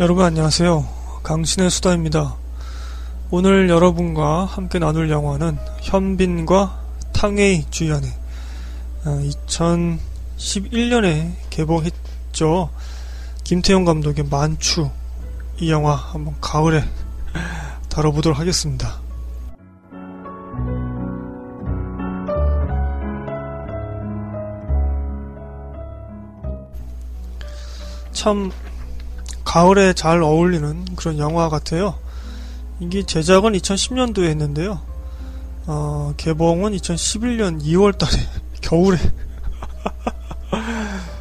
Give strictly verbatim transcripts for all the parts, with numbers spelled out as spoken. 여러분 안녕하세요. 강신의 수다입니다. 오늘 여러분과 함께 나눌 영화는 현빈과 탕웨이 주연의 이천십일 년에 개봉했죠. 김태형 감독의 만추, 이 영화 한번 가을에 다뤄보도록 하겠습니다. 참 가을에 잘 어울리는 그런 영화 같아요. 이게 제작은 이천십 년도에 했는데요, 어, 개봉은 이천십일 년 이월 달에 겨울에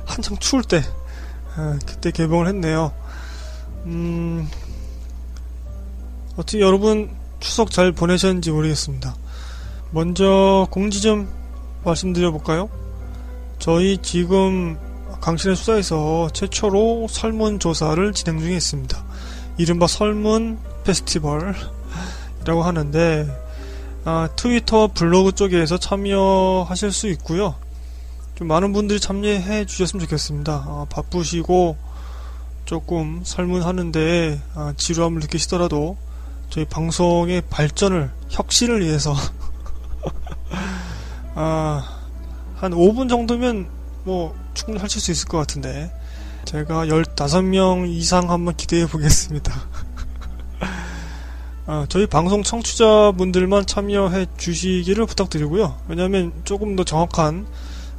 한창 추울 때 에, 그때 개봉을 했네요. 음, 어떻게 여러분 추석 잘 보내셨는지 모르겠습니다. 먼저 공지 좀 말씀드려볼까요? 저희 지금 강신의 수다에서 최초로 설문조사를 진행 중에 있습니다. 이른바 설문 페스티벌이라고 하는데, 아, 트위터 블로그 쪽에서 참여하실 수 있고요. 좀 많은 분들이 참여해 주셨으면 좋겠습니다. 아, 바쁘시고 조금 설문하는데 아, 지루함을 느끼시더라도 저희 방송의 발전을, 혁신을 위해서 아, 한 오 분 정도면 뭐 충분히 하실 수 있을 것 같은데, 제가 십오 명 이상 한번 기대해 보겠습니다. 아, 저희 방송 청취자분들만 참여해 주시기를 부탁드리고요. 왜냐하면 조금 더 정확한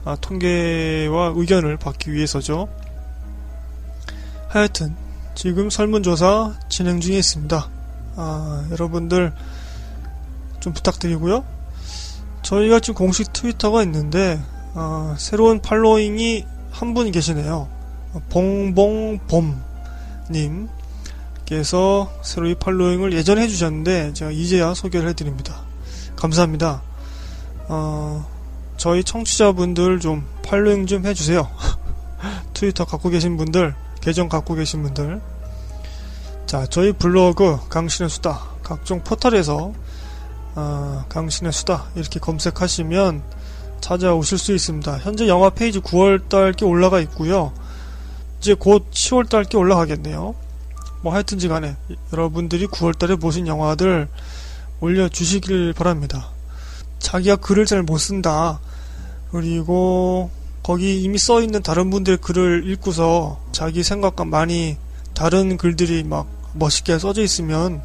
아, 통계와 의견을 받기 위해서죠. 하여튼 지금 설문조사 진행 중에 있습니다. 아, 여러분들 좀 부탁드리고요. 저희가 지금 공식 트위터가 있는데 어, 새로운 팔로잉이 한 분이 계시네요. 봉봉봄님께서 새로이 팔로잉을 예전에 해주셨는데 제가 이제야 소개를 해드립니다. 감사합니다. 어, 저희 청취자분들 좀 팔로잉 좀 해주세요. 트위터 갖고 계신 분들, 계정 갖고 계신 분들. 자, 저희 블로그 강신의 수다, 각종 포털에서 어, 강신의 수다 이렇게 검색하시면 찾아오실 수 있습니다. 현재 영화 페이지 구월 달께 올라가 있고요. 이제 곧 시월 달께 올라가겠네요. 뭐 하여튼지 간에 여러분들이 구월 달에 보신 영화들 올려주시길 바랍니다. 자기가 글을 잘 못 쓴다, 그리고 거기 이미 써있는 다른 분들의 글을 읽고서 자기 생각과 많이 다른 글들이 막 멋있게 써져 있으면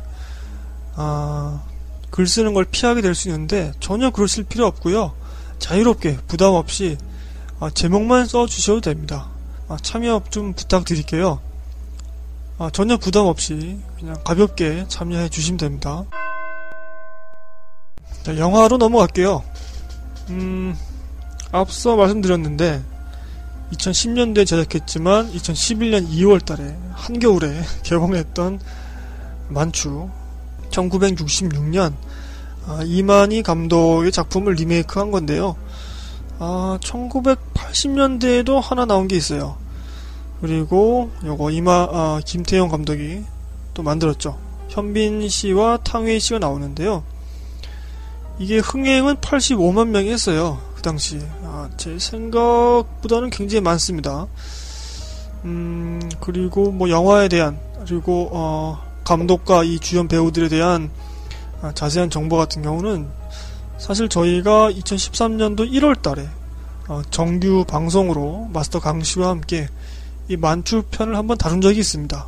아, 글 쓰는 걸 피하게 될 수 있는데, 전혀 그럴 필요 없고요. 자유롭게 부담없이 아, 제목만 써주셔도 됩니다. 아, 참여 좀 부탁드릴게요. 아, 전혀 부담없이 그냥 가볍게 참여해 주시면 됩니다. 자, 영화로 넘어갈게요. 음, 앞서 말씀드렸는데 이천십 년도에 제작했지만 이천십일 년 이월 달에 한겨울에 개봉했던 만추, 천구백육십육 년 아, 이만희 감독의 작품을 리메이크한 건데요. 아, 천구백팔십 년대에도 하나 나온 게 있어요. 그리고 요거 이마 아, 김태형 감독이 또 만들었죠. 현빈 씨와 탕웨이 씨가 나오는데요. 이게 흥행은 팔십오만 명이 했어요, 그 당시. 아, 제 생각보다는 굉장히 많습니다. 음, 그리고 뭐 영화에 대한, 그리고 어, 감독과 이 주연 배우들에 대한 자세한 정보 같은 경우는 사실 저희가 이천십삼 년도 일월 달에 정규 방송으로 마스터 강씨와 함께 이 만추 편을 한번 다룬 적이 있습니다.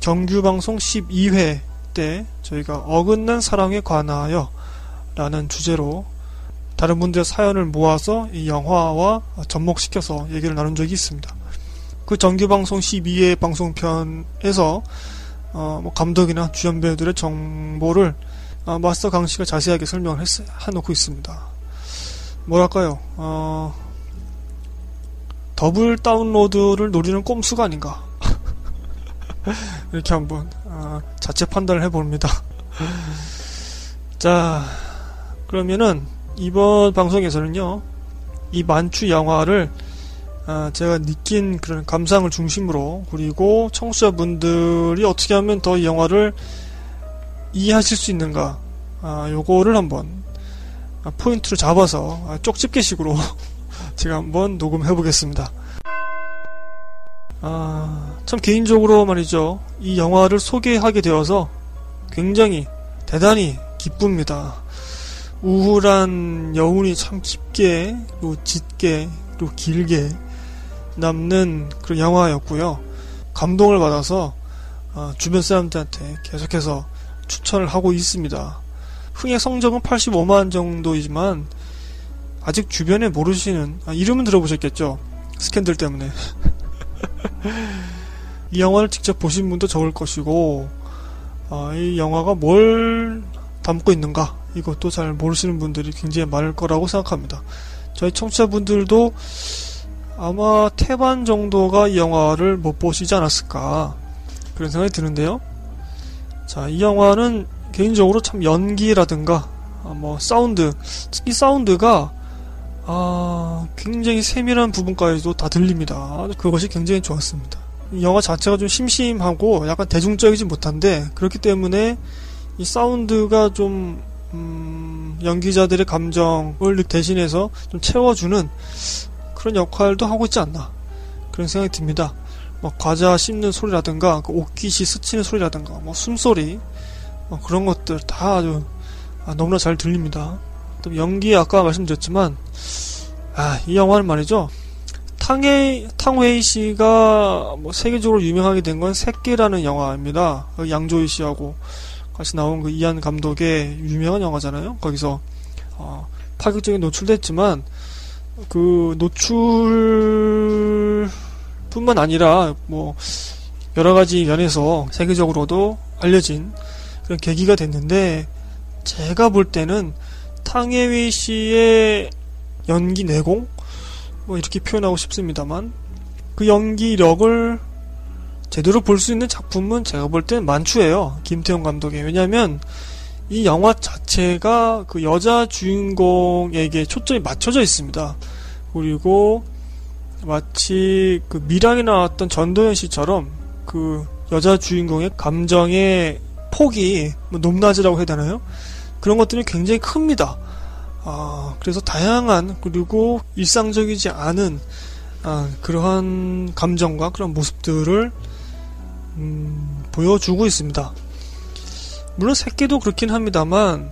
정규 방송 십이 회 때 저희가 어긋난 사랑에 관하여 라는 주제로 다른 분들의 사연을 모아서 이 영화와 접목시켜서 얘기를 나눈 적이 있습니다. 그 정규 방송 십이 회 방송편에서 어, 뭐 감독이나 주연 배우들의 정보를 아, 마스터 강씨가 자세하게 설명을 했, 해놓고 있습니다. 뭐랄까요, 어, 더블 다운로드를 노리는 꼼수가 아닌가 이렇게 한번 아, 자체 판단을 해봅니다. 자, 그러면은 이번 방송에서는요, 이 만추 영화를 아, 제가 느낀 그런 감상을 중심으로, 그리고 청취자분들이 어떻게 하면 더 이 영화를 이해하실 수 있는가, 아, 요거를 한번 아, 포인트로 잡아서 아, 쪽집게식으로 제가 한번 녹음해 보겠습니다. 아, 참 개인적으로 말이죠. 이 영화를 소개하게 되어서 굉장히 대단히 기쁩니다. 우울한 여운이 참 깊게, 또 짙게, 또 길게 남는 그런 영화였고요. 감동을 받아서 주변 사람들한테 계속해서 추천을 하고 있습니다. 흥의 성적은 팔십오만 정도이지만 아직 주변에 모르시는, 아, 이름은 들어보셨겠죠? 스캔들 때문에. 이 영화를 직접 보신 분도 적을 것이고, 아, 이 영화가 뭘 담고 있는가, 이것도 잘 모르시는 분들이 굉장히 많을 거라고 생각합니다. 저희 청취자분들도 아마 태반 정도가 이 영화를 못 보시지 않았을까, 그런 생각이 드는데요. 자, 이 영화는 개인적으로 참 연기라든가, 아, 뭐 사운드, 특히 사운드가 아, 굉장히 세밀한 부분까지도 다 들립니다. 그것이 굉장히 좋았습니다. 이 영화 자체가 좀 심심하고 약간 대중적이지 못한데, 그렇기 때문에 이 사운드가 좀 음, 연기자들의 감정을 대신해서 좀 채워주는 그런 역할도 하고 있지 않나, 그런 생각이 듭니다. 막 과자 씹는 소리라든가, 그 옷깃이 스치는 소리라든가, 뭐 숨소리, 뭐 그런 것들 다 아주 아, 너무나 잘 들립니다. 또 연기, 아까 말씀드렸지만, 아, 이 영화는 말이죠, 탕웨이, 탕웨이 씨가 뭐 세계적으로 유명하게 된 건 새끼라는 영화입니다. 양조희 씨하고 같이 나온 그 이한 감독의 유명한 영화잖아요. 거기서 어, 파격적인 노출됐지만, 그 노출뿐만 아니라 뭐 여러 가지 면에서 세계적으로도 알려진 그런 계기가 됐는데, 제가 볼 때는 탕웨이 씨의 연기 내공, 뭐 이렇게 표현하고 싶습니다만, 그 연기력을 제대로 볼 수 있는 작품은 제가 볼 땐 만추예요, 김태형 감독의. 왜냐하면 이 영화 자체가 그 여자 주인공에게 초점이 맞춰져 있습니다. 그리고 마치 그 밀양에 나왔던 전도연 씨처럼 그 여자 주인공의 감정의 폭이 뭐 높낮이라고 해야 되나요? 그런 것들이 굉장히 큽니다. 아, 그래서 다양한, 그리고 일상적이지 않은, 아, 그러한 감정과 그런 모습들을 음, 보여주고 있습니다. 물론 새끼도 그렇긴 합니다만,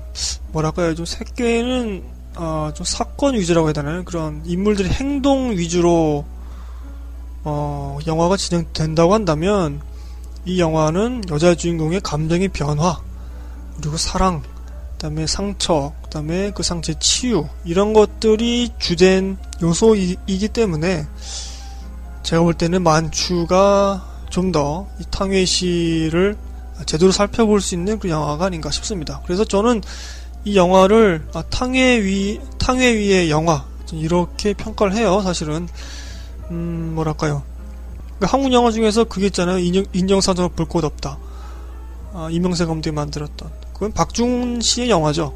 뭐랄까요, 좀 새끼는 아, 좀 사건 위주라고 해야 되나요? 그런 인물들의 행동 위주로 어, 영화가 진행된다고 한다면, 이 영화는 여자 주인공의 감정의 변화, 그리고 사랑, 그 다음에 상처, 그 다음에 그 상처의 치유, 이런 것들이 주된 요소이기 때문에 제가 볼 때는 만추가 좀 더 이 탕웨이 씨를 제대로 살펴볼 수 있는 그 영화가 아닌가 싶습니다. 그래서 저는 이 영화를 아, 탕웨이, 탕웨이의 영화, 이렇게 평가를 해요. 사실은 음, 뭐랄까요, 그러니까 한국 영화 중에서 그게 있잖아요, 인형, 인형사전을 볼 곳 없다, 아, 이명세 감독이 만들었던. 그건 박중훈 씨의 영화죠.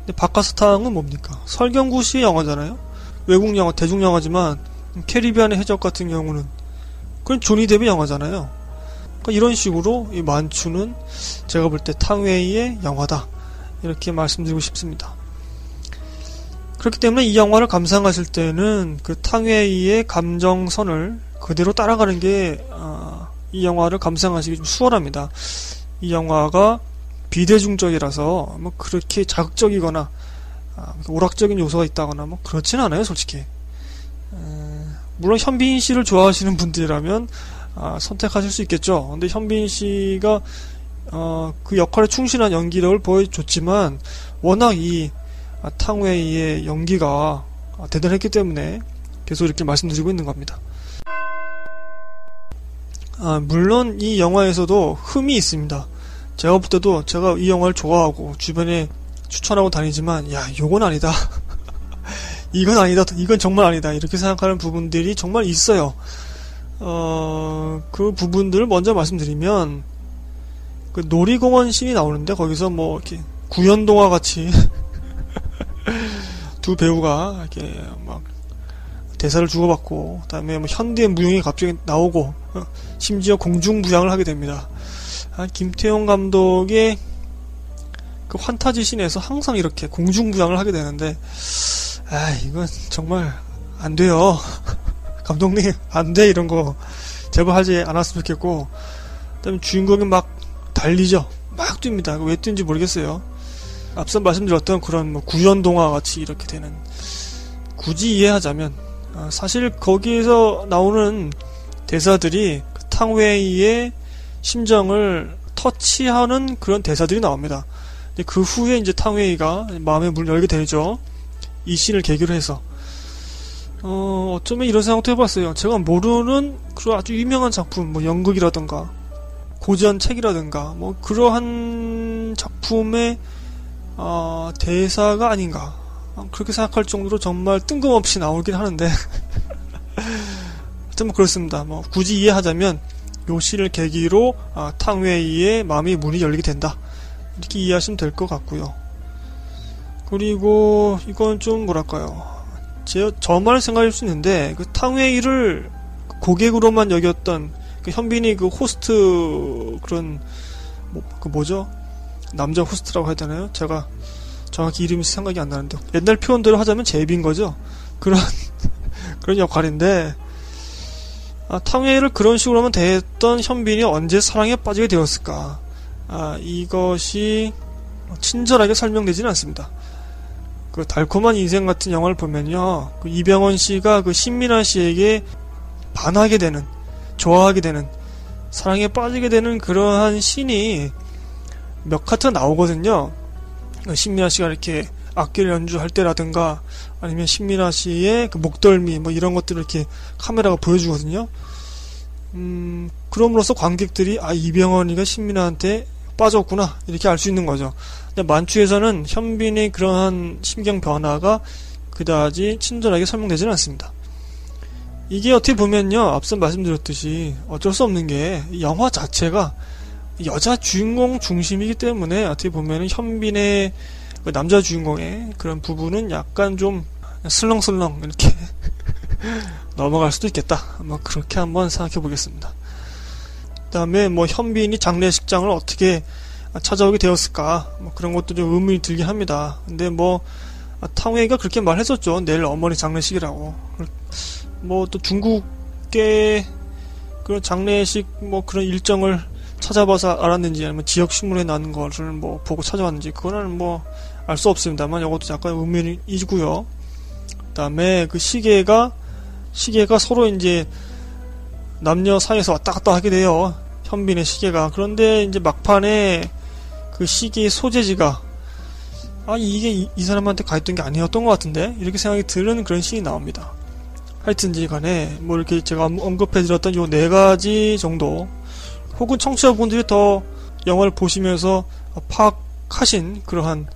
근데 박하스탕은 뭡니까? 설경구 씨의 영화잖아요. 외국 영화, 대중 영화지만, 캐리비안의 해적 같은 경우는 그건 조니 뎁의 영화잖아요. 그러니까 이런 식으로 이 만추는 제가 볼 때 탕웨이의 영화다, 이렇게 말씀드리고 싶습니다. 그렇기 때문에 이 영화를 감상하실 때는 그 탕웨이의 감정선을 그대로 따라가는 게 이 영화를 감상하시기 좀 수월합니다. 이 영화가 비대중적이라서 뭐 그렇게 자극적이거나 오락적인 요소가 있다거나 뭐 그렇진 않아요, 솔직히. 물론 현빈 씨를 좋아하시는 분들이라면 선택하실 수 있겠죠. 근데 현빈 씨가 그 역할에 충실한 연기력을 보여줬지만, 워낙 이 탕웨이의 연기가 대단했기 때문에 계속 이렇게 말씀드리고 있는 겁니다. 물론 이 영화에서도 흠이 있습니다. 제가 볼 때도, 제가 이 영화를 좋아하고 주변에 추천하고 다니지만, 야, 요건 아니다, 이건 아니다, 이건 정말 아니다, 이렇게 생각하는 부분들이 정말 있어요. 어, 그 부분들을 먼저 말씀드리면, 그 놀이공원 씬이 나오는데, 거기서 뭐 이렇게 구연동화 같이 두 배우가 이렇게 막 대사를 주고받고, 그다음에 뭐 현대의 무용이 갑자기 나오고, 심지어 공중부양을 하게 됩니다. 김태용 감독의 그 환타지 씬에서 항상 이렇게 공중부양을 하게 되는데, 아, 이건 정말 안 돼요, 감독님, 안 돼, 이런 거 제발 하지 않았으면 좋겠고, 그다음에 주인공이 막 달리죠. 막 뜁니다. 왜 뛴지 모르겠어요. 앞서 말씀드렸던 그런 뭐 구연동화 같이 이렇게 되는, 굳이 이해하자면 아, 사실 거기에서 나오는 대사들이 그 탕웨이의 심정을 터치하는 그런 대사들이 나옵니다. 근데 그 후에 이제 탕웨이가 마음의 문을 열게 되죠. 이 씬을 계기로 해서 어, 어쩌면 이런 생각도 해봤어요. 제가 모르는 그런 아주 유명한 작품, 뭐 연극이라든가 고전 책이라든가 뭐 그러한 작품의 어, 대사가 아닌가 그렇게 생각할 정도로 정말 뜬금없이 나오긴 하는데 하여튼 뭐 그렇습니다. 뭐 굳이 이해하자면 요 시를 계기로 아, 탕웨이의 마음의 문이 열리게 된다, 이렇게 이해하시면 될 것 같고요. 그리고 이건 좀 뭐랄까요, 제, 저만 생각일 수 있는데 그 탕웨이를 고객으로만 여겼던 그 현빈이 그 호스트 그런 뭐, 그 뭐죠? 남자 호스트라고 해야 되나요? 제가 정확히 이름이 생각이 안 나는데 옛날 표현대로 하자면 제비인 거죠. 그런 그런 역할인데 아, 탕웨이를 그런 식으로만 대했던 현빈이 언제 사랑에 빠지게 되었을까? 아, 이것이 친절하게 설명되지는 않습니다. 그 달콤한 인생 같은 영화를 보면요, 그 이병헌 씨가 그 신민아 씨에게 반하게 되는, 좋아하게 되는, 사랑에 빠지게 되는 그러한 씬이 몇 카트가 나오거든요. 신민아 씨가 이렇게 악기를 연주할 때라든가 아니면 신민아 씨의 그 목덜미 뭐 이런 것들을 이렇게 카메라가 보여주거든요. 음, 그럼으로써 관객들이 아, 이병헌이가 신민아한테 빠졌구나, 이렇게 알 수 있는 거죠. 근데 만추에서는 현빈의 그러한 심경 변화가 그다지 친절하게 설명되지는 않습니다. 이게 어떻게 보면요, 앞서 말씀드렸듯이 어쩔 수 없는 게 영화 자체가 여자 주인공 중심이기 때문에 어떻게 보면 현빈의 그 남자 주인공의 그런 부분은 약간 좀 슬렁슬렁 이렇게 넘어갈 수도 있겠다, 뭐 그렇게 한번 생각해 보겠습니다. 그 다음에 뭐 현빈이 장례식장을 어떻게 찾아오게 되었을까, 뭐 그런 것도 좀 의문이 들긴 합니다. 근데 뭐 탕웨이가 그렇게 말했었죠. 내일 어머니 장례식이라고. 뭐 또 중국계 그런 장례식 뭐 그런 일정을 찾아봐서 알았는지 아니면 지역신문에 나는 거를 뭐 보고 찾아왔는지 그거는 뭐 알 수 없습니다만 이것도 약간 의문이고요. 그 다음에 그 시계가 시계가 서로 이제 남녀 사이에서 왔다 갔다 하게 돼요. 현빈의 시계가. 그런데 이제 막판에 그 시계의 소재지가 아, 이게 이, 이 사람한테 가있던 게 아니었던 것 같은데, 이렇게 생각이 드는 그런 씬이 나옵니다. 하여튼지 간에 뭐 이렇게 제가 언급해드렸던 요 네 가지 정도, 혹은 청취자분들이 더 영화를 보시면서 파악하신 그러한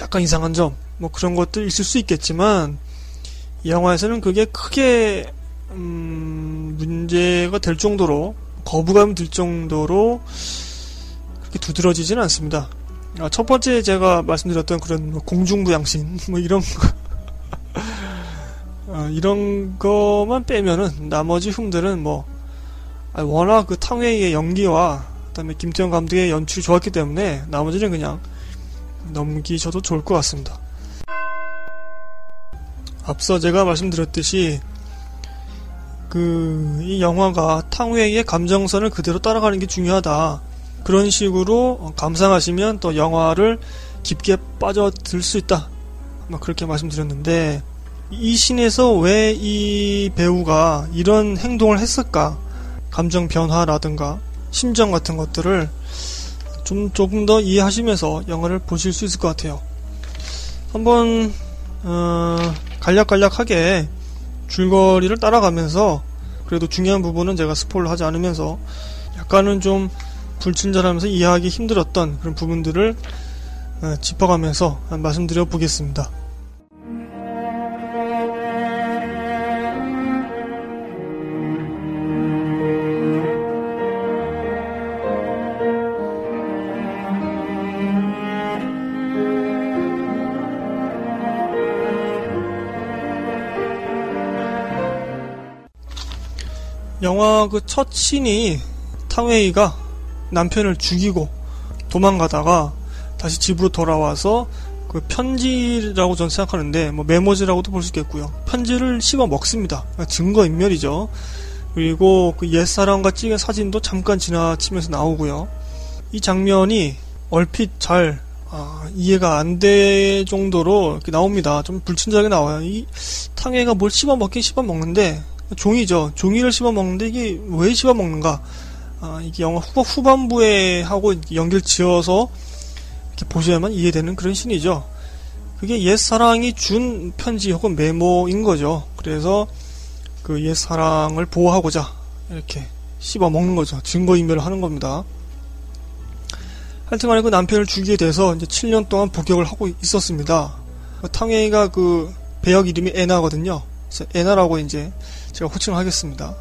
약간 이상한 점, 뭐 그런 것들 있을 수 있겠지만 이 영화에서는 그게 크게 음, 문제가 될 정도로, 거부감이 들 정도로 그렇게 두드러지진 않습니다. 아, 첫 번째 제가 말씀드렸던 그런 뭐 공중부양신 뭐 이런 거 아, 이런 거만 빼면은 나머지 흠들은 뭐 아, 워낙 그 탕웨이의 연기와 그다음에 김태형 감독의 연출이 좋았기 때문에 나머지는 그냥 넘기셔도 좋을 것 같습니다. 앞서 제가 말씀드렸듯이 그 이 영화가 탕웨이의 감정선을 그대로 따라가는 게 중요하다, 그런 식으로 감상하시면 또 영화를 깊게 빠져들 수 있다, 막 그렇게 말씀드렸는데 이 씬에서 왜 이 배우가 이런 행동을 했을까, 감정 변화라든가 심정 같은 것들을 좀 조금 더 이해하시면서 영화를 보실 수 있을 것 같아요. 한번 어, 간략간략하게 줄거리를 따라가면서 그래도 중요한 부분은 제가 스포를 하지 않으면서 약간은 좀 불친절하면서 이해하기 힘들었던 그런 부분들을 짚어가면서 말씀드려 보겠습니다. 영화 그 첫 씬이 탕웨이가 남편을 죽이고 도망가다가 다시 집으로 돌아와서 그 편지라고 전 생각하는데 뭐 메모지라고도 볼 수 있겠고요. 편지를 씹어 먹습니다. 증거인멸이죠. 그리고 그 옛사람과 찍은 사진도 잠깐 지나치면서 나오고요. 이 장면이 얼핏 잘 아, 이해가 안 될 정도로 이렇게 나옵니다. 좀 불친절하게 나와요. 이 탕웨이가 뭘 씹어먹긴 씹어먹는데 종이죠. 종이를 씹어먹는데 이게 왜 씹어먹는가? 아, 이게 영화 후반, 후반부에 하고 연결 지어서 이렇게 보셔야만 이해되는 그런 신이죠. 그게 옛사랑이 준 편지 혹은 메모인 거죠. 그래서 그 옛사랑을 보호하고자 이렇게 씹어먹는 거죠. 증거인멸을 하는 겁니다. 하여튼간에 그 남편을 죽이게 돼서 이제 칠 년 동안 복역을 하고 있었습니다. 탕웨이가 그 배역 이름이 애나거든요. 그래서 애나라고 이제 제가 호칭을 하겠습니다.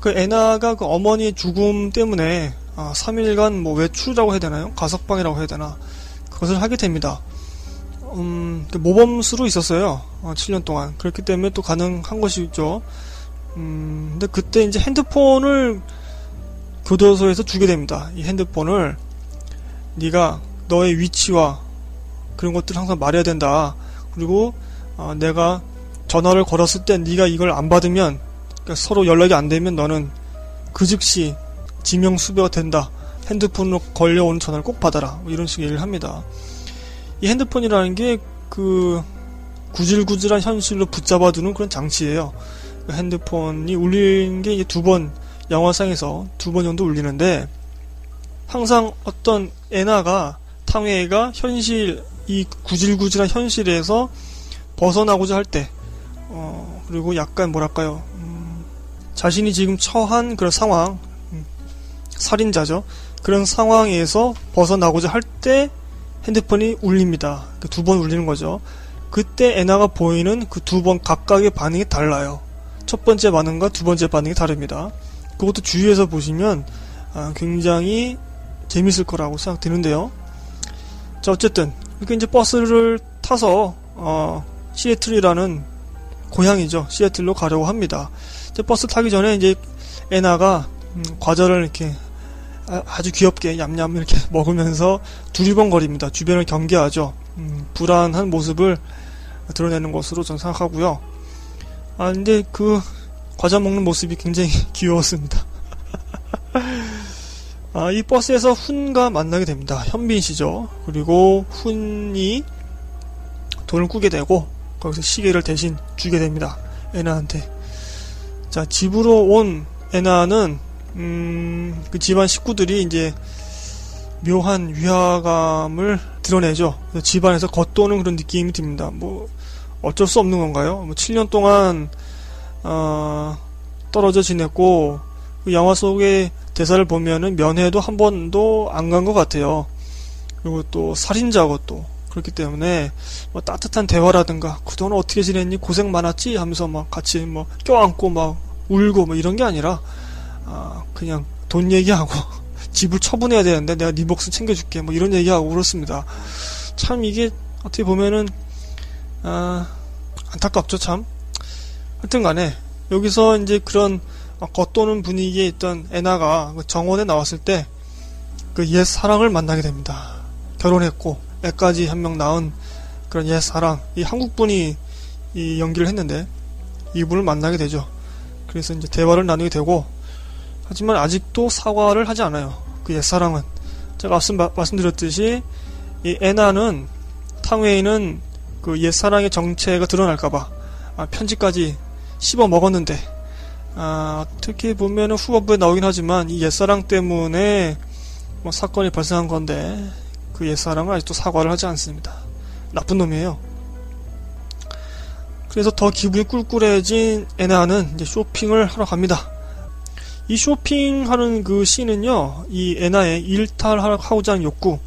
그 애나가 그 어머니의 죽음 때문에 아, 삼 일간 뭐 외출이라고 해야 되나요? 가석방이라고 해야 되나? 그것을 하게 됩니다. 음, 모범수로 있었어요. 어, 칠 년 동안. 그렇기 때문에 또 가능한 것이죠. 음, 근데 그때 이제 핸드폰을 교도소에서 주게 됩니다. 이 핸드폰을 네가 너의 위치와 그런 것들 항상 말해야 된다. 그리고 어, 내가 전화를 걸었을 때 네가 이걸 안 받으면, 그러니까 서로 연락이 안 되면 너는 그 즉시 지명수배가 된다. 핸드폰으로 걸려오는 전화를 꼭 받아라. 뭐 이런 식의 얘기를 합니다. 이 핸드폰이라는 게 그 구질구질한 현실로 붙잡아두는 그런 장치예요. 핸드폰이 울리는 게 두 번, 영화상에서 두 번 정도 울리는데 항상 어떤 애나가, 탕웨이가 현실, 이 구질구질한 현실에서 벗어나고자 할 때, 어, 그리고 약간 뭐랄까요, 음, 자신이 지금 처한 그런 상황, 음, 살인자죠. 그런 상황에서 벗어나고자 할 때 핸드폰이 울립니다. 두 번 울리는 거죠. 그때 애나가 보이는 그 두 번 각각의 반응이 달라요. 첫 번째 반응과 두 번째 반응이 다릅니다. 그것도 주위에서 보시면 아, 굉장히 재밌을 거라고 생각되는데요. 자, 어쨌든 이렇게 이제 버스를 타서 어, 시애틀이라는 고향이죠. 시애틀로 가려고 합니다. 이제 버스 타기 전에 이제 애나가 음, 과자를 이렇게 아주 귀엽게 얌얌 이렇게 먹으면서 두리번거립니다. 주변을 경계하죠. 음, 불안한 모습을 드러내는 것으로 저는 생각하고요. 아, 근데 그 과자 먹는 모습이 굉장히 귀여웠습니다. 아, 이 버스에서 훈과 만나게 됩니다. 현빈 씨죠. 그리고 훈이 돈을 꾸게 되고 거기서 시계를 대신 주게 됩니다. 애나한테. 자, 집으로 온 애나는 음, 그 집안 식구들이 이제 묘한 위화감을 드러내죠. 집안에서 겉도는 그런 느낌이 듭니다. 뭐 어쩔 수 없는 건가요? 뭐 칠 년 동안 어, 떨어져 지냈고 그 영화 속의 대사를 보면은 면회도 한 번도 안 간 것 같아요. 그리고 또 살인자고 또 그렇기 때문에 뭐 따뜻한 대화라든가 그동안 어떻게 지냈니? 고생 많았지? 하면서 막 같이 뭐 껴안고 막 울고 뭐 이런 게 아니라 아, 그냥 돈 얘기하고 집을 처분해야 되는데 내가 네 몫은 챙겨줄게 뭐 이런 얘기하고 그렇습니다. 참 이게 어떻게 보면은 아, 안타깝죠 참. 하여튼간에 여기서 이제 그런 겉도는 분위기에 있던 애나가 정원에 나왔을 때 그 옛 사랑을 만나게 됩니다. 결혼했고 애까지 한 명 낳은 그런 옛 사랑, 이 한국분이 이 연기를 했는데 이분을 만나게 되죠. 그래서 이제 대화를 나누게 되고 하지만 아직도 사과를 하지 않아요. 그 옛사랑은 제가 앞서 마, 말씀드렸듯이 이 애나는, 탕웨이는 그 옛사랑의 정체가 드러날까봐 아, 편지까지 씹어 먹었는데 아, 어떻게 보면은 후반부에 나오긴 하지만 이 옛사랑 때문에 뭐 사건이 발생한 건데 그 옛사랑은 아직도 사과를 하지 않습니다. 나쁜 놈이에요. 그래서 더 기분이 꿀꿀해진 애나는 이제 쇼핑을 하러 갑니다. 이 쇼핑하는 그 씬은요, 이 애나의 일탈하고자 하는 욕구,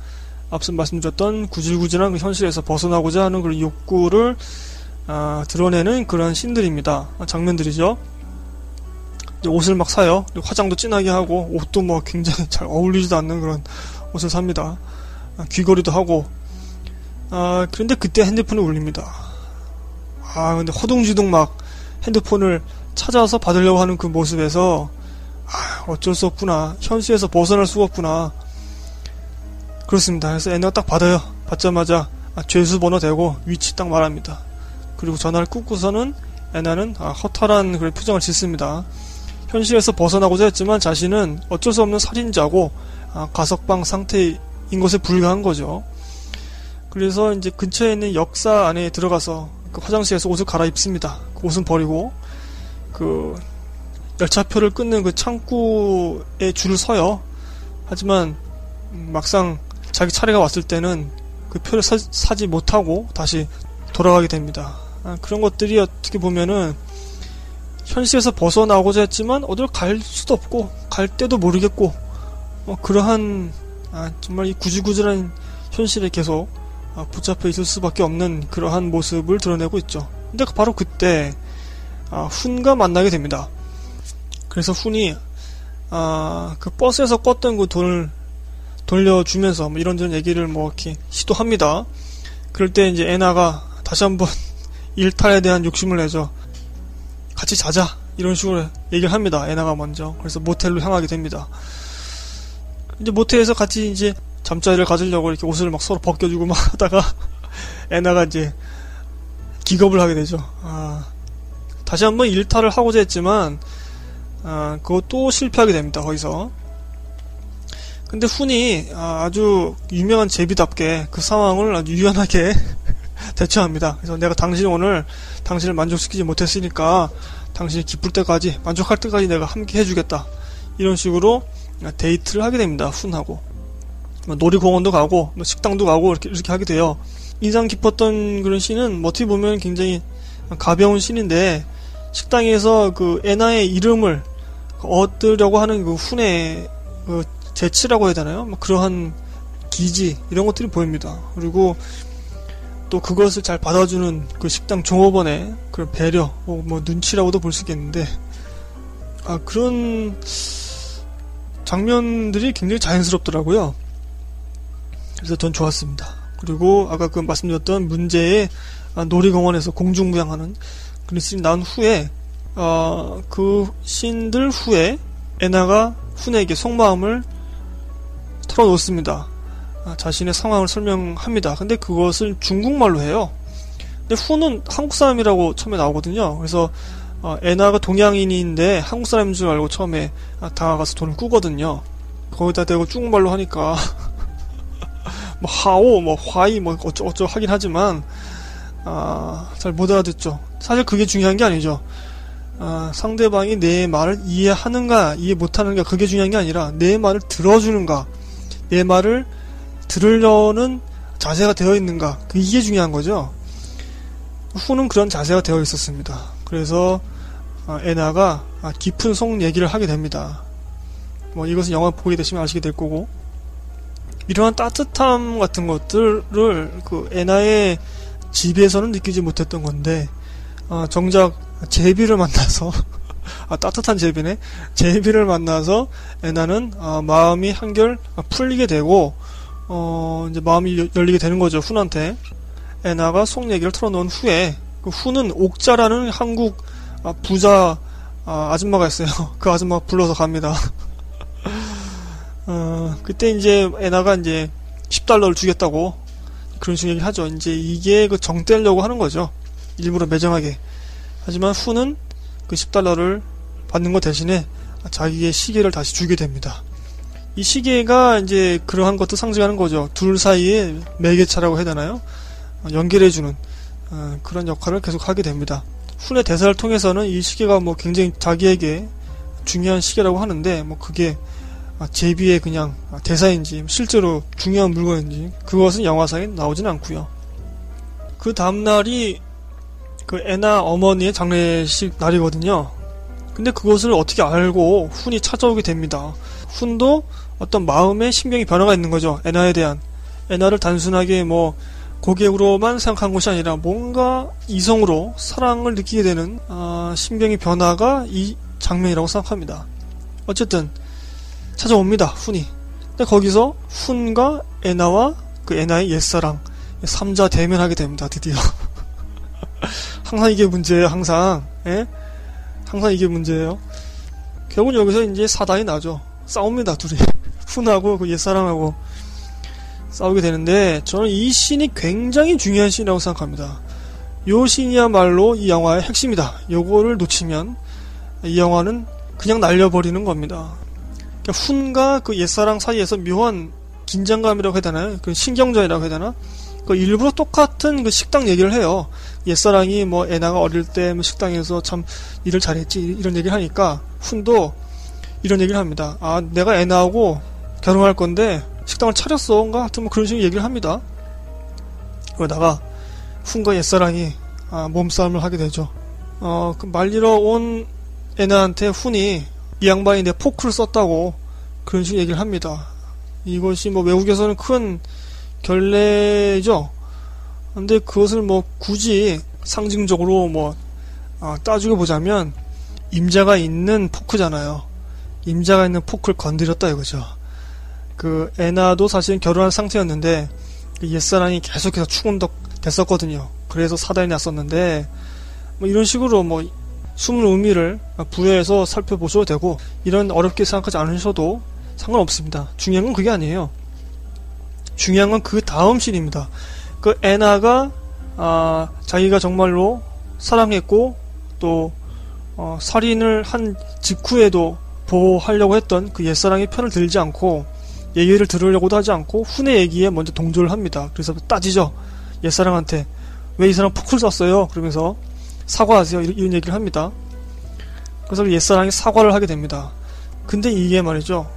앞서 말씀드렸던 구질구질한 그 현실에서 벗어나고자 하는 그런 욕구를 아, 드러내는 그런 씬들입니다. 아, 장면들이죠. 옷을 막 사요. 화장도 진하게 하고 옷도 뭐 굉장히 잘 어울리지도 않는 그런 옷을 삽니다. 아, 귀걸이도 하고. 아, 그런데 그때 핸드폰이 울립니다. 아, 근데 허둥지둥 막 핸드폰을 찾아서 받으려고 하는 그 모습에서 아, 어쩔 수 없구나. 현실에서 벗어날 수가 없구나. 그렇습니다. 그래서 애나가 딱 받아요. 받자마자 아, 죄수 번호 대고 위치 딱 말합니다. 그리고 전화를 끊고서는 애나는 아, 허탈한 그런 표정을 짓습니다. 현실에서 벗어나고자 했지만 자신은 어쩔 수 없는 살인자고 아, 가석방 상태인 것에 불과한 거죠. 그래서 이제 근처에 있는 역사 안에 들어가서 그 화장실에서 옷을 갈아입습니다. 그 옷은 버리고 그 열차표를 끊는 그 창구에 줄을 서요. 하지만 막상 자기 차례가 왔을 때는 그 표를 사, 사지 못하고 다시 돌아가게 됩니다. 아, 그런 것들이 어떻게 보면은 현실에서 벗어나고자 했지만 어딜 갈 수도 없고 갈 때도 모르겠고 어, 그러한 아, 정말 이 구질구질한 현실에 계속 아, 붙잡혀 있을 수밖에 없는 그러한 모습을 드러내고 있죠. 근데 바로 그때 아, 훈과 만나게 됩니다. 그래서 훈이 아, 그 버스에서 껐던 그 돈을 돌려주면서 뭐 이런저런 얘기를 뭐 이렇게 시도합니다. 그럴 때 이제 애나가 다시 한번 일탈에 대한 욕심을 내죠. 같이 자자 이런 식으로 얘기를 합니다. 애나가 먼저. 그래서 모텔로 향하게 됩니다. 이제 모텔에서 같이 이제 잠자리를 가지려고 이렇게 옷을 막 서로 벗겨주고 막 하다가 애나가 이제 기겁을 하게 되죠. 아, 다시 한번 일탈을 하고자 했지만 아, 그것도 실패하게 됩니다. 거기서. 근데 훈이 아주 유명한 제비답게 그 상황을 아주 유연하게 대처합니다. 그래서 내가 당신을 오늘 당신을 만족시키지 못했으니까 당신이 기쁠 때까지 만족할 때까지 내가 함께 해주겠다. 이런 식으로 데이트를 하게 됩니다. 훈하고 놀이공원도 가고 식당도 가고 이렇게, 이렇게 하게 돼요. 인상 깊었던 그런 씬은 어떻게 보면 굉장히 가벼운 씬인데 식당에서 그 애나의 이름을 얻으려고 하는 그 훈의 그 재치라고 해야 되나요? 뭐 그러한 기지 이런 것들이 보입니다. 그리고 또 그것을 잘 받아주는 그 식당 종업원의 그 배려, 뭐, 뭐 눈치라고도 볼 수 있겠는데 아 그런 장면들이 굉장히 자연스럽더라고요. 그래서 전 좋았습니다. 그리고 아까 그 말씀드렸던 문제의 놀이공원에서 공중부양하는 그런 씬이 나온 후에 어, 그 씬들 후에 애나가 훈에게 속마음을 털어놓습니다. 아, 자신의 상황을 설명합니다. 근데 그것을 중국말로 해요. 근데 후는 한국 사람이라고 처음에 나오거든요. 그래서 어, 애나가 동양인인데 한국 사람인 줄 알고 처음에 아, 다가가서 돈을 꾸거든요. 거기다 대고 중국말로 하니까 뭐 하오, 뭐 화이, 뭐 어쩌고저쩌고 하긴 하지만 아, 잘 못 알아듣죠. 사실 그게 중요한 게 아니죠. 아, 상대방이 내 말을 이해하는가 이해 못하는가 그게 중요한 게 아니라 내 말을 들어주는가 내 말을 들으려는 자세가 되어 있는가 이게 중요한 거죠. 후는 그런 자세가 되어 있었습니다. 그래서 애나가 깊은 속 얘기를 하게 됩니다. 뭐 이것은 영화 보게 되시면 아시게 될 거고 이러한 따뜻함 같은 것들을 그 애나의 집에서는 느끼지 못했던 건데 아, 정작 제비를 만나서 아, 따뜻한 제비네 제비를 만나서 애나는 아, 마음이 한결 풀리게 되고 어, 이제 마음이 열리게 되는 거죠. 훈한테 애나가 속 얘기를 털어놓은 후에 그 훈은 옥자라는 한국 아, 부자 아, 아줌마가 있어요. 그 아줌마 불러서 갑니다. 어, 그때 이제 애나가 이제 십 달러를 주겠다고 그런 식으로 얘기를 하죠. 이제 이게 그 정떼려고 하는 거죠. 일부러 매정하게. 하지만 후는 그 십 달러를 받는 것 대신에 자기의 시계를 다시 주게 됩니다. 이 시계가 이제 그러한 것도 상징하는 거죠. 둘 사이에 매개차라고 해야 되나요? 연결해주는 그런 역할을 계속 하게 됩니다. 훈의 대사를 통해서는 이 시계가 뭐 굉장히 자기에게 중요한 시계라고 하는데 뭐 그게 제비의 그냥 대사인지 실제로 중요한 물건인지 그것은 영화상에 나오진 않고요. 그 다음날이 그 애나 어머니의 장례식 날이거든요. 근데 그것을 어떻게 알고 훈이 찾아오게 됩니다. 훈도 어떤 마음의 심경이 변화가 있는 거죠. 애나에 대한. 애나를 단순하게 뭐 고객으로만 생각한 것이 아니라 뭔가 이성으로 사랑을 느끼게 되는 아, 심경의 변화가 이 장면이라고 생각합니다. 어쨌든 찾아옵니다. 훈이. 근데 거기서 훈과 애나와 그 애나의 옛사랑 삼자 대면하게 됩니다. 드디어. 항상 이게 문제예요. 항상 에? 항상 이게 문제예요. 결국 여기서 이제 사단이 나죠. 싸웁니다. 둘이 훈하고 그 옛사랑하고 싸우게 되는데 저는 이 씬이 굉장히 중요한 씬이라고 생각합니다. 이 씬이야말로 이 영화의 핵심이다. 요거를 놓치면 이 영화는 그냥 날려버리는 겁니다. 그러니까 훈과 그 옛사랑 사이에서 묘한 긴장감이라고 해야 되나요? 그 신경전이라고 해야 되나? 그 일부러 똑같은 그 식당 얘기를 해요. 옛사랑이 뭐 애나가 어릴 때 뭐 식당에서 참 일을 잘했지 이런 얘기를 하니까 훈도 이런 얘기를 합니다. 아, 내가 애나하고 결혼할 건데 식당을 차렸어. 뭔가 하여튼 뭐 그런 식으로 얘기를 합니다. 그러다가 훈과 옛사랑이 아, 몸싸움을 하게 되죠. 어, 그 말리러 온 애나한테 훈이 이 양반이 내 포크를 썼다고 그런 식으로 얘기를 합니다. 이것이 뭐 외국에서는 큰 결례죠. 근데 그것을 뭐 굳이 상징적으로 뭐 아, 따지게 보자면 임자가 있는 포크잖아요. 임자가 있는 포크를 건드렸다 이거죠. 그 애나도 사실은 결혼한 상태였는데 그 옛사랑이 계속해서 추근덕 됐었거든요. 그래서 사단이 났었는데 뭐 이런 식으로 뭐 숨은 의미를 부여해서 살펴보셔도 되고 이런 어렵게 생각하지 않으셔도 상관없습니다. 중요한 건 그게 아니에요. 중요한 건 그 다음 씬입니다. 그 애나가 아, 자기가 정말로 사랑했고 또 어, 살인을 한 직후에도 보호하려고 했던 그 옛사랑의 편을 들지 않고 얘기를 들으려고도 하지 않고 훈의 얘기에 먼저 동조를 합니다. 그래서 따지죠. 옛사랑한테 왜 이 사람 포크를 썼어요? 그러면서 사과하세요. 이런 얘기를 합니다. 그래서 옛사랑이 사과를 하게 됩니다. 근데 이게 말이죠.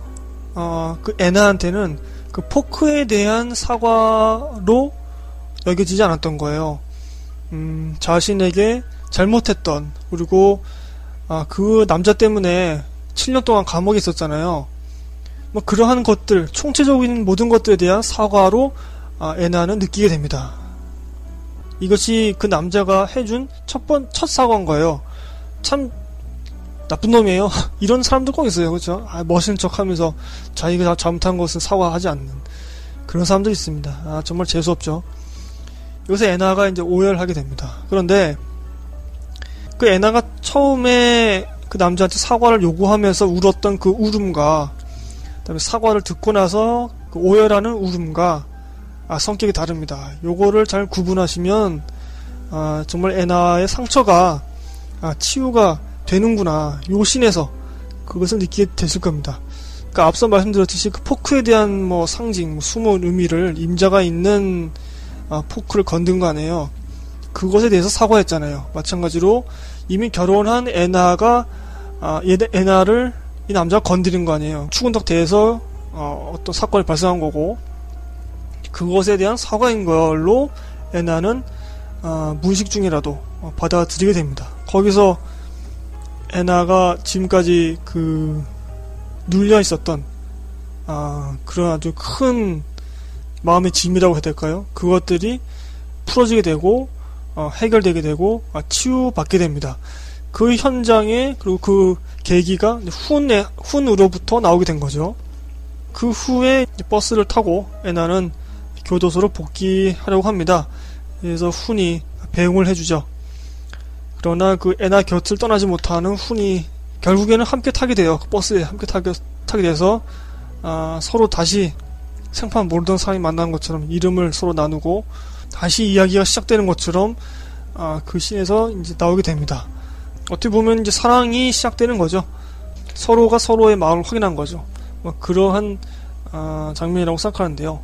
어, 그 애나한테는 그 포크에 대한 사과로 여겨지지 않았던 거예요. 음, 자신에게 잘못했던 그리고 아, 그 남자 때문에 칠 년 동안 감옥에 있었잖아요. 뭐 그러한 것들, 총체적인 모든 것들에 대한 사과로 아, 애나는 느끼게 됩니다. 이것이 그 남자가 해준 첫 번, 첫 사과인 거예요. 참 나쁜 놈이에요. 이런 사람들 꼭 있어요. 그렇죠? 아, 멋있는 척하면서 자기가 잘못한 것은 사과하지 않는 그런 사람들 있습니다. 아, 정말 재수 없죠. 여기서 애나가 이제 오열하게 됩니다. 그런데 그 애나가 처음에 그 남자한테 사과를 요구하면서 울었던 그 울음과 그다음에 사과를 듣고 나서 그 오열하는 울음과 아, 성격이 다릅니다. 요거를 잘 구분하시면 아, 정말 애나의 상처가 아, 치유가 되는구나. 요 신에서 그것을 느끼게 되실 겁니다. 그러니까 앞서 말씀드렸듯이 그 포크에 대한 뭐 상징, 뭐 숨은 의미를 임자가 있는 아, 포크를 건든 거 아니에요. 그것에 대해서 사과했잖아요. 마찬가지로 이미 결혼한 애나가 아, 애나를 이 남자가 건드린 거 아니에요. 추근덕 대해서 어, 어떤 사건이 발생한 거고 그것에 대한 사과인 걸로 애나는 어, 무의식 중이라도 어, 받아들이게 됩니다. 거기서 애나가 지금까지 그 눌려 있었던 아, 그런 아주 큰 마음의 짐이라고 해야 될까요? 그것들이 풀어지게 되고 어, 해결되게 되고 아, 치유받게 됩니다. 그 현장에 그리고 그 계기가 훈에, 훈으로부터 나오게 된 거죠. 그 후에 버스를 타고 애나는 교도소로 복귀하려고 합니다. 그래서 훈이 배웅을 해주죠. 그러나 그 애나 곁을 떠나지 못하는 훈이 결국에는 함께 타게 돼요. 그 버스에 함께 타게, 타게 돼서 아, 서로 다시 생판 모르던 사람이 만난 것처럼 이름을 서로 나누고 다시 이야기가 시작되는 것처럼 아, 그 씬에서 이제 나오게 됩니다. 어떻게 보면 이제 사랑이 시작되는 거죠. 서로가 서로의 마음을 확인한 거죠. 막 그러한 아, 장면이라고 생각하는데요.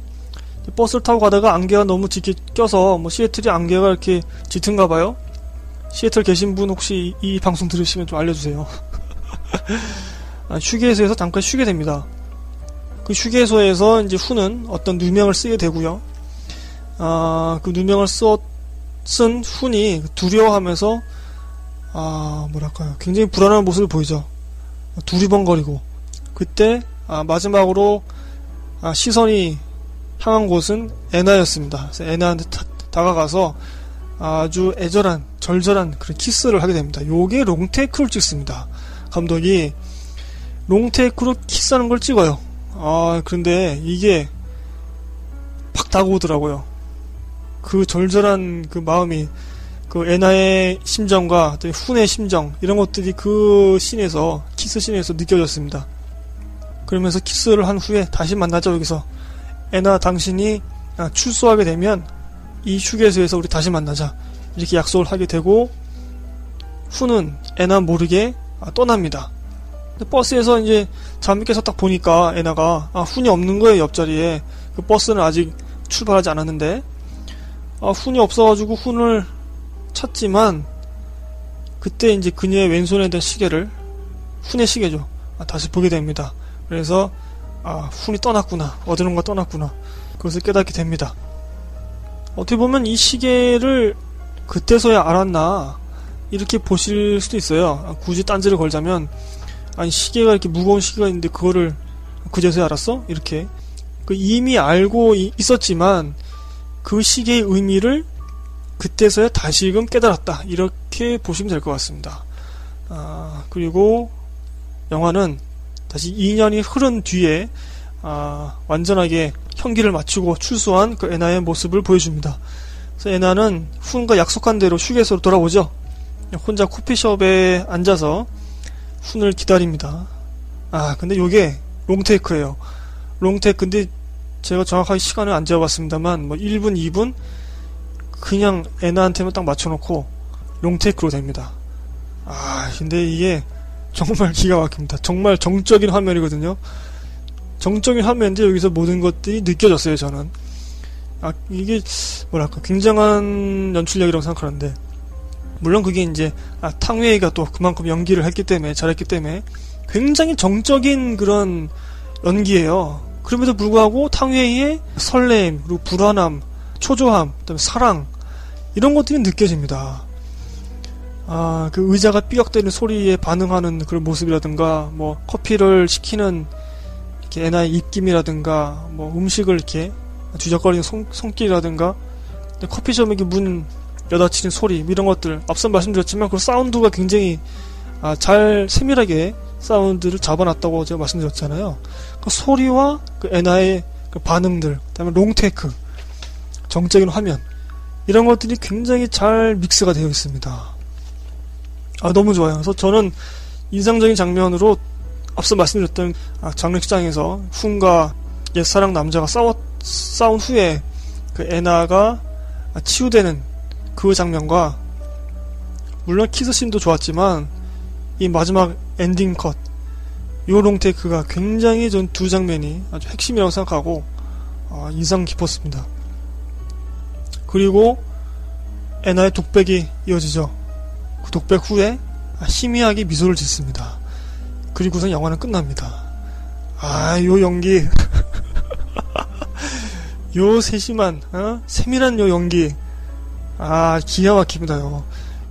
버스를 타고 가다가 안개가 너무 짙게 껴서 뭐 시애틀이 안개가 이렇게 짙은가 봐요. 시애틀 계신 분 혹시 이, 이 방송 들으시면 좀 알려주세요. 아, 휴게소에서 잠깐 쉬게 됩니다. 그 휴게소에서 이제 훈은 어떤 누명을 쓰게 되고요. 아, 그 누명을 써, 쓴 훈이 두려워하면서 아, 뭐랄까요. 굉장히 불안한 모습을 보이죠. 두리번거리고. 그때, 아, 마지막으로, 아, 시선이 향한 곳은 애나였습니다. 그래서 애나한테 다, 다가가서 아주 애절한, 절절한 그런 키스를 하게 됩니다. 요게 롱테이크를 찍습니다. 감독이 롱테이크로 키스하는 걸 찍어요. 아, 그런데 이게 팍 다가오더라고요. 그 절절한 그 마음이 그 애나의 심정과 또 훈의 심정 이런 것들이 그 씬에서 키스 씬에서 느껴졌습니다. 그러면서 키스를 한 후에 다시 만나자. 여기서 애나 당신이 출소하게 되면 이 휴게소에서 우리 다시 만나자 이렇게 약속을 하게 되고 훈은 애나 모르게 떠납니다. 근데 버스에서 이제 잠이 깨서 딱 보니까 애나가 아, 훈이 없는 거예요. 옆자리에 그 버스는 아직 출발하지 않았는데 아, 훈이 없어가지고 훈을 찾지만 그때 이제 그녀의 왼손에 든 시계를 훈의 시계죠. 아, 다시 보게 됩니다. 그래서 아, 훈이 떠났구나. 어디론가 떠났구나. 그것을 깨닫게 됩니다. 어떻게 보면 이 시계를 그때서야 알았나 이렇게 보실 수도 있어요. 아, 굳이 딴지를 걸자면 아니 시계가 이렇게 무거운 시계가 있는데 그거를 그제서야 알았어? 이렇게 그 이미 알고 이, 있었지만 그 시계의 의미를 그때서야 다시금 깨달았다 이렇게 보시면 될 것 같습니다. 아, 그리고 영화는 다시 이 년이 흐른 뒤에 아, 완전하게 형기를 마치고 출소한 그 애나의 모습을 보여줍니다. 그래서 애나는 훈과 약속한 대로 휴게소로 돌아오죠. 혼자 커피숍에 앉아서 훈을 기다립니다. 아 근데 요게 롱테이크예요. 롱테이크인데 제가 정확하게 시간을 안 재어봤습니다만 뭐 일 분 이 분 그냥 애나한테만 딱 맞춰놓고 롱테이크로 됩니다. 아 근데 이게 정말 기가 막힙니다. 정말 정적인 화면이거든요. 정적인 화면인데 여기서 모든 것들이 느껴졌어요. 저는 아 이게 뭐랄까 굉장한 연출력이라고 생각하는데 물론 그게 이제 아, 탕웨이가 또 그만큼 연기를 했기 때문에 잘했기 때문에 굉장히 정적인 그런 연기예요. 그럼에도 불구하고 탕웨이의 설레임 그리고 불안함 초조함 그다음에 사랑 이런 것들이 느껴집니다. 아, 그 의자가 삐걱대는 소리에 반응하는 그런 모습이라든가 뭐 커피를 시키는 이렇게 애나의 입김이라든가 뭐 음식을 이렇게 주적거리는 손, 손길이라든가 커피숍에 문 여닫히는 소리 이런 것들 앞선 말씀드렸지만 그 사운드가 굉장히 아, 잘 세밀하게 사운드를 잡아놨다고 제가 말씀드렸잖아요. 그 소리와 그 애나의 그 반응들 그다음에 롱테이크 정적인 화면 이런 것들이 굉장히 잘 믹스가 되어 있습니다. 아 너무 좋아요. 그래서 저는 인상적인 장면으로 앞서 말씀드렸던 아, 장례식장에서 훈과 옛사랑 남자가 싸웠, 싸운 후에 그 애나가 아, 치유되는 그 장면과 물론 키스씬도 좋았지만 이 마지막 엔딩 컷 요 롱테이크가 굉장히 전 두 장면이 아주 핵심이라고 생각하고 아, 인상 깊었습니다. 그리고 애나의 독백이 이어지죠. 그 독백 후에 희미하게 미소를 짓습니다. 그리고선 영화는 끝납니다. 아, 요 연기 요 세심한 어? 세밀한 요 연기 아 기가 막힙니다. 요.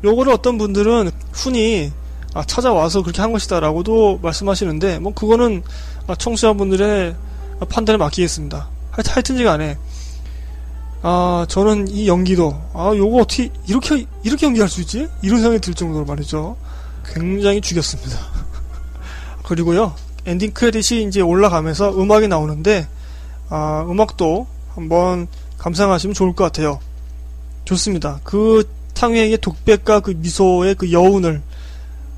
요거를 어떤 분들은 훈이 아, 찾아와서 그렇게 한 것이다 라고도 말씀하시는데 뭐 그거는 아, 청취자분들의 판단을 맡기겠습니다. 하여튼 간에 아 저는 이 연기도 아 요거 어떻게 이렇게 이렇게 연기할 수 있지? 이런 생각이 들 정도로 말이죠. 굉장히 죽였습니다. 그리고요 엔딩 크레딧이 이제 올라가면서 음악이 나오는데 아 음악도 한번 감상하시면 좋을 것 같아요. 좋습니다. 그 탕웨이의 독백과 그 미소의 그 여운을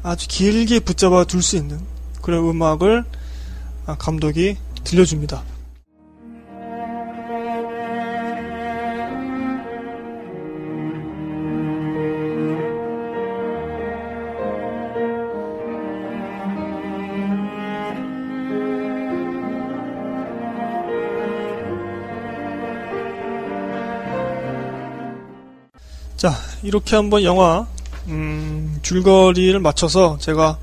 아주 길게 붙잡아 둘 수 있는 그런 음악을 감독이 들려줍니다. 자 이렇게 한번 영화 음, 줄거리를 맞춰서 제가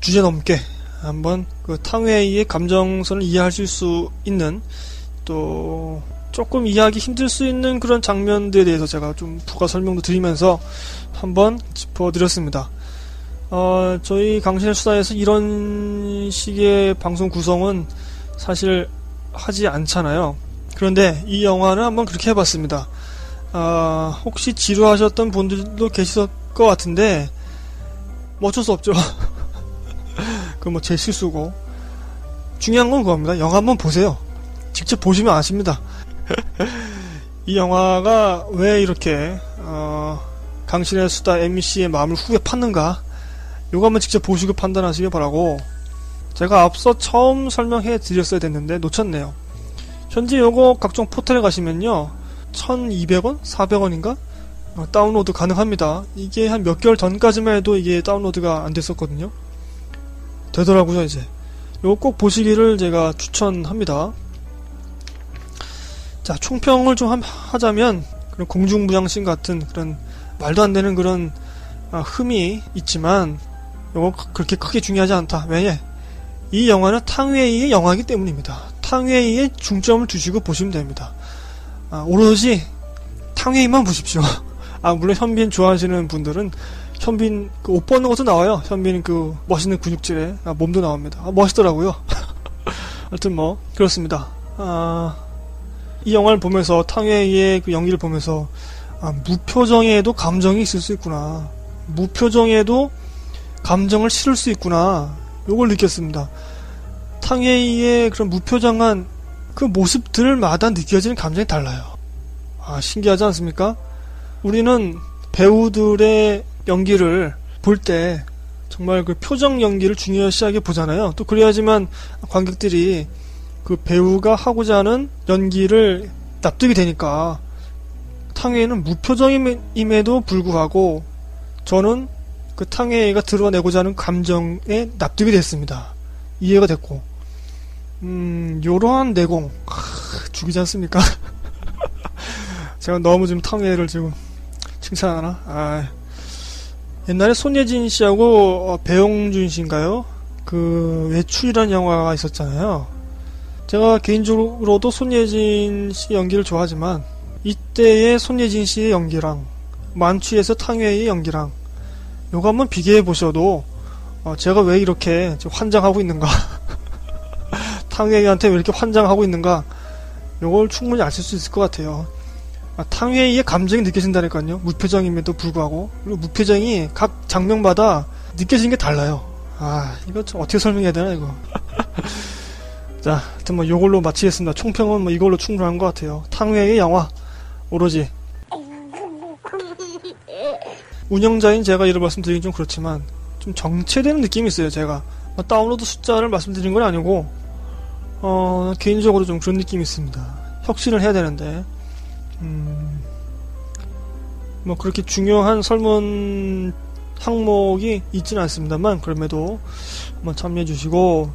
주제 넘게 한번 그 탕웨이의 감정선을 이해하실 수 있는 또 조금 이해하기 힘들 수 있는 그런 장면들에 대해서 제가 좀 부가 설명도 드리면서 한번 짚어드렸습니다. 어, 저희 강신의 수다에서 이런 식의 방송 구성은 사실 하지 않잖아요. 그런데 이 영화는 한번 그렇게 해봤습니다. 아, 혹시 지루하셨던 분들도 계실 것 같은데, 뭐 어쩔 수 없죠. 그 뭐 제 실수고. 중요한 건 그겁니다. 영화 한번 보세요. 직접 보시면 아십니다. 이 영화가 왜 이렇게, 어, 강신의 수다 엠씨의 마음을 후에 팠는가? 요거 한번 직접 보시고 판단하시길 바라고, 제가 앞서 처음 설명해 드렸어야 됐는데, 놓쳤네요. 현재 요거 각종 포털에 가시면요. 천이백 원? 사백 원인가? 어, 다운로드 가능합니다. 이게 한 몇 개월 전까지만 해도 이게 다운로드가 안 됐었거든요. 되더라고요. 이제 이거 꼭 보시기를 제가 추천합니다. 자, 총평을 좀 하자면 그런 공중부양신 같은 그런 말도 안 되는 그런 흠이 있지만 이거 그렇게 크게 중요하지 않다. 왜냐? 이 영화는 탕웨이의 영화이기 때문입니다. 탕웨이에 중점을 두시고 보시면 됩니다. 아, 오로지 탕웨이만 보십시오. 아, 물론 현빈 좋아하시는 분들은 현빈 그 옷 벗는 것도 나와요. 현빈 그 멋있는 근육질에 아, 몸도 나옵니다. 아, 멋있더라고요. 하여튼 뭐 그렇습니다. 아, 이 영화를 보면서 탕웨이의 그 연기를 보면서 아, 무표정에도 감정이 있을 수 있구나. 무표정에도 감정을 실을 수 있구나. 요걸 느꼈습니다. 탕웨이의 그런 무표정한 그 모습들마다 느껴지는 감정이 달라요. 아, 신기하지 않습니까? 우리는 배우들의 연기를 볼 때 정말 그 표정 연기를 중요시하게 보잖아요. 또 그래야지만 관객들이 그 배우가 하고자 하는 연기를 납득이 되니까, 탕웨이는 무표정임에도 불구하고 저는 그 탕웨이가 드러내고자 하는 감정에 납득이 됐습니다. 이해가 됐고, 음, 요러한 내공, 아, 죽이지 않습니까? 제가 너무 지금 탕웨이를 지금 칭찬하나? 아, 옛날에 손예진 씨하고 배용준 씨인가요? 그 외출이라는 영화가 있었잖아요. 제가 개인적으로도 손예진 씨 연기를 좋아하지만 이때의 손예진 씨의 연기랑 만추에서 탕웨이의 연기랑 요거 한번 비교해 보셔도 어, 제가 왜 이렇게 환장하고 있는가, 탕웨이한테 왜 이렇게 환장하고 있는가, 요걸 충분히 아실 수 있을 것 같아요. 아, 탕웨이의 감정이 느껴진다니까요. 무표정임에도 불구하고. 그리고 무표정이 각 장면마다 느껴지는 게 달라요. 아, 이거 좀 어떻게 설명해야 되나 이거. 자, 하여튼 뭐 요걸로 마치겠습니다. 총평은 뭐 이걸로 충분한 것 같아요. 탕웨이의 영화 오로지 운영자인 제가 이런 말씀드리긴 좀 그렇지만 좀 정체되는 느낌이 있어요. 제가 다운로드 숫자를 말씀드린 건 아니고 어, 개인적으로 좀 그런 느낌이 있습니다. 혁신을 해야 되는데 음, 뭐 그렇게 중요한 설문 항목이 있지는 않습니다만 그럼에도 한번 참여해 주시고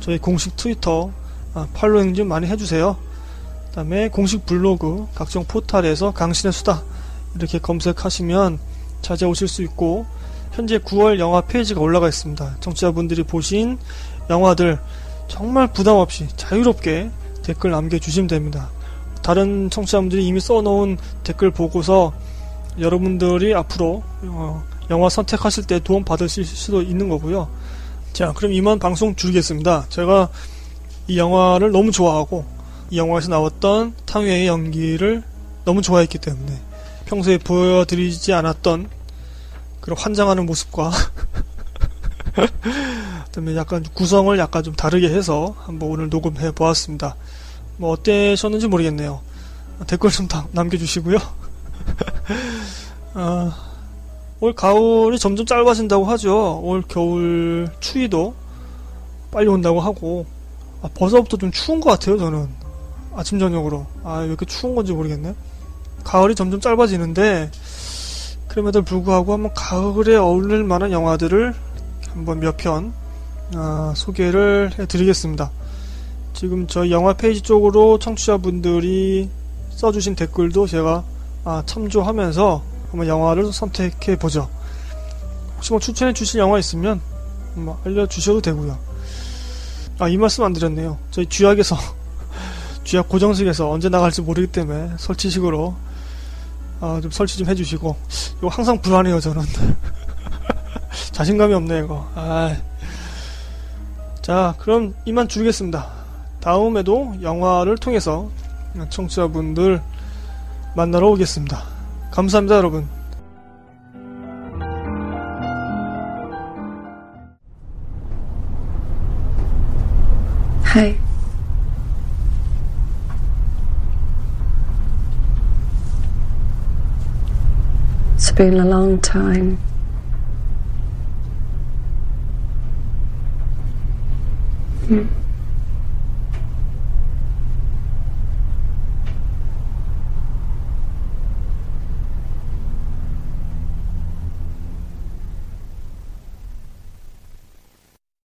저희 공식 트위터 아, 팔로잉 좀 많이 해주세요. 그 다음에 공식 블로그 각종 포탈에서 강신의 수다 이렇게 검색하시면 찾아오실 수 있고, 현재 구월 영화 페이지가 올라가 있습니다. 청취자분들이 보신 영화들 정말 부담없이 자유롭게 댓글 남겨주시면 됩니다. 다른 청취자분들이 이미 써놓은 댓글 보고서 여러분들이 앞으로 영화 선택하실 때 도움 받으실 수도 있는 거고요. 자, 그럼 이만 방송 줄이겠습니다. 제가 이 영화를 너무 좋아하고 이 영화에서 나왔던 탕웨이의 연기를 너무 좋아했기 때문에 평소에 보여드리지 않았던 그런 환장하는 모습과 그다음에 약간 구성을 약간 좀 다르게 해서 한번 오늘 녹음해 보았습니다. 뭐 어땠셨는지 모르겠네요. 댓글 좀 남겨주시고요. 아, 올 가을이 점점 짧아진다고 하죠. 올 겨울 추위도 빨리 온다고 하고 아, 벌써부터 좀 추운 것 같아요. 저는 아침 저녁으로 아, 왜 이렇게 추운 건지 모르겠네요. 가을이 점점 짧아지는데 그럼에도 불구하고 한번 가을에 어울릴 만한 영화들을 한번 몇 편 아, 소개를 해드리겠습니다. 지금 저희 영화 페이지 쪽으로 청취자분들이 써주신 댓글도 제가 아, 참조하면서 한번 영화를 선택해보죠. 혹시 뭐 추천해주실 영화 있으면 뭐 알려주셔도 되고요. 아, 이 말씀 안 드렸네요. 저희 쥐약에서 쥐약 고정식에서 언제 나갈지 모르기 때문에 설치식으로 아, 좀 설치 좀 해주시고. 이거 항상 불안해요 저는. 자신감이 없네 이거. 아. 자, 그럼 이만 줄이겠습니다. 다음에도 영화를 통해서 청취자분들 만나러 오겠습니다. 감사합니다 여러분. 하이. It's been a long time. Mm.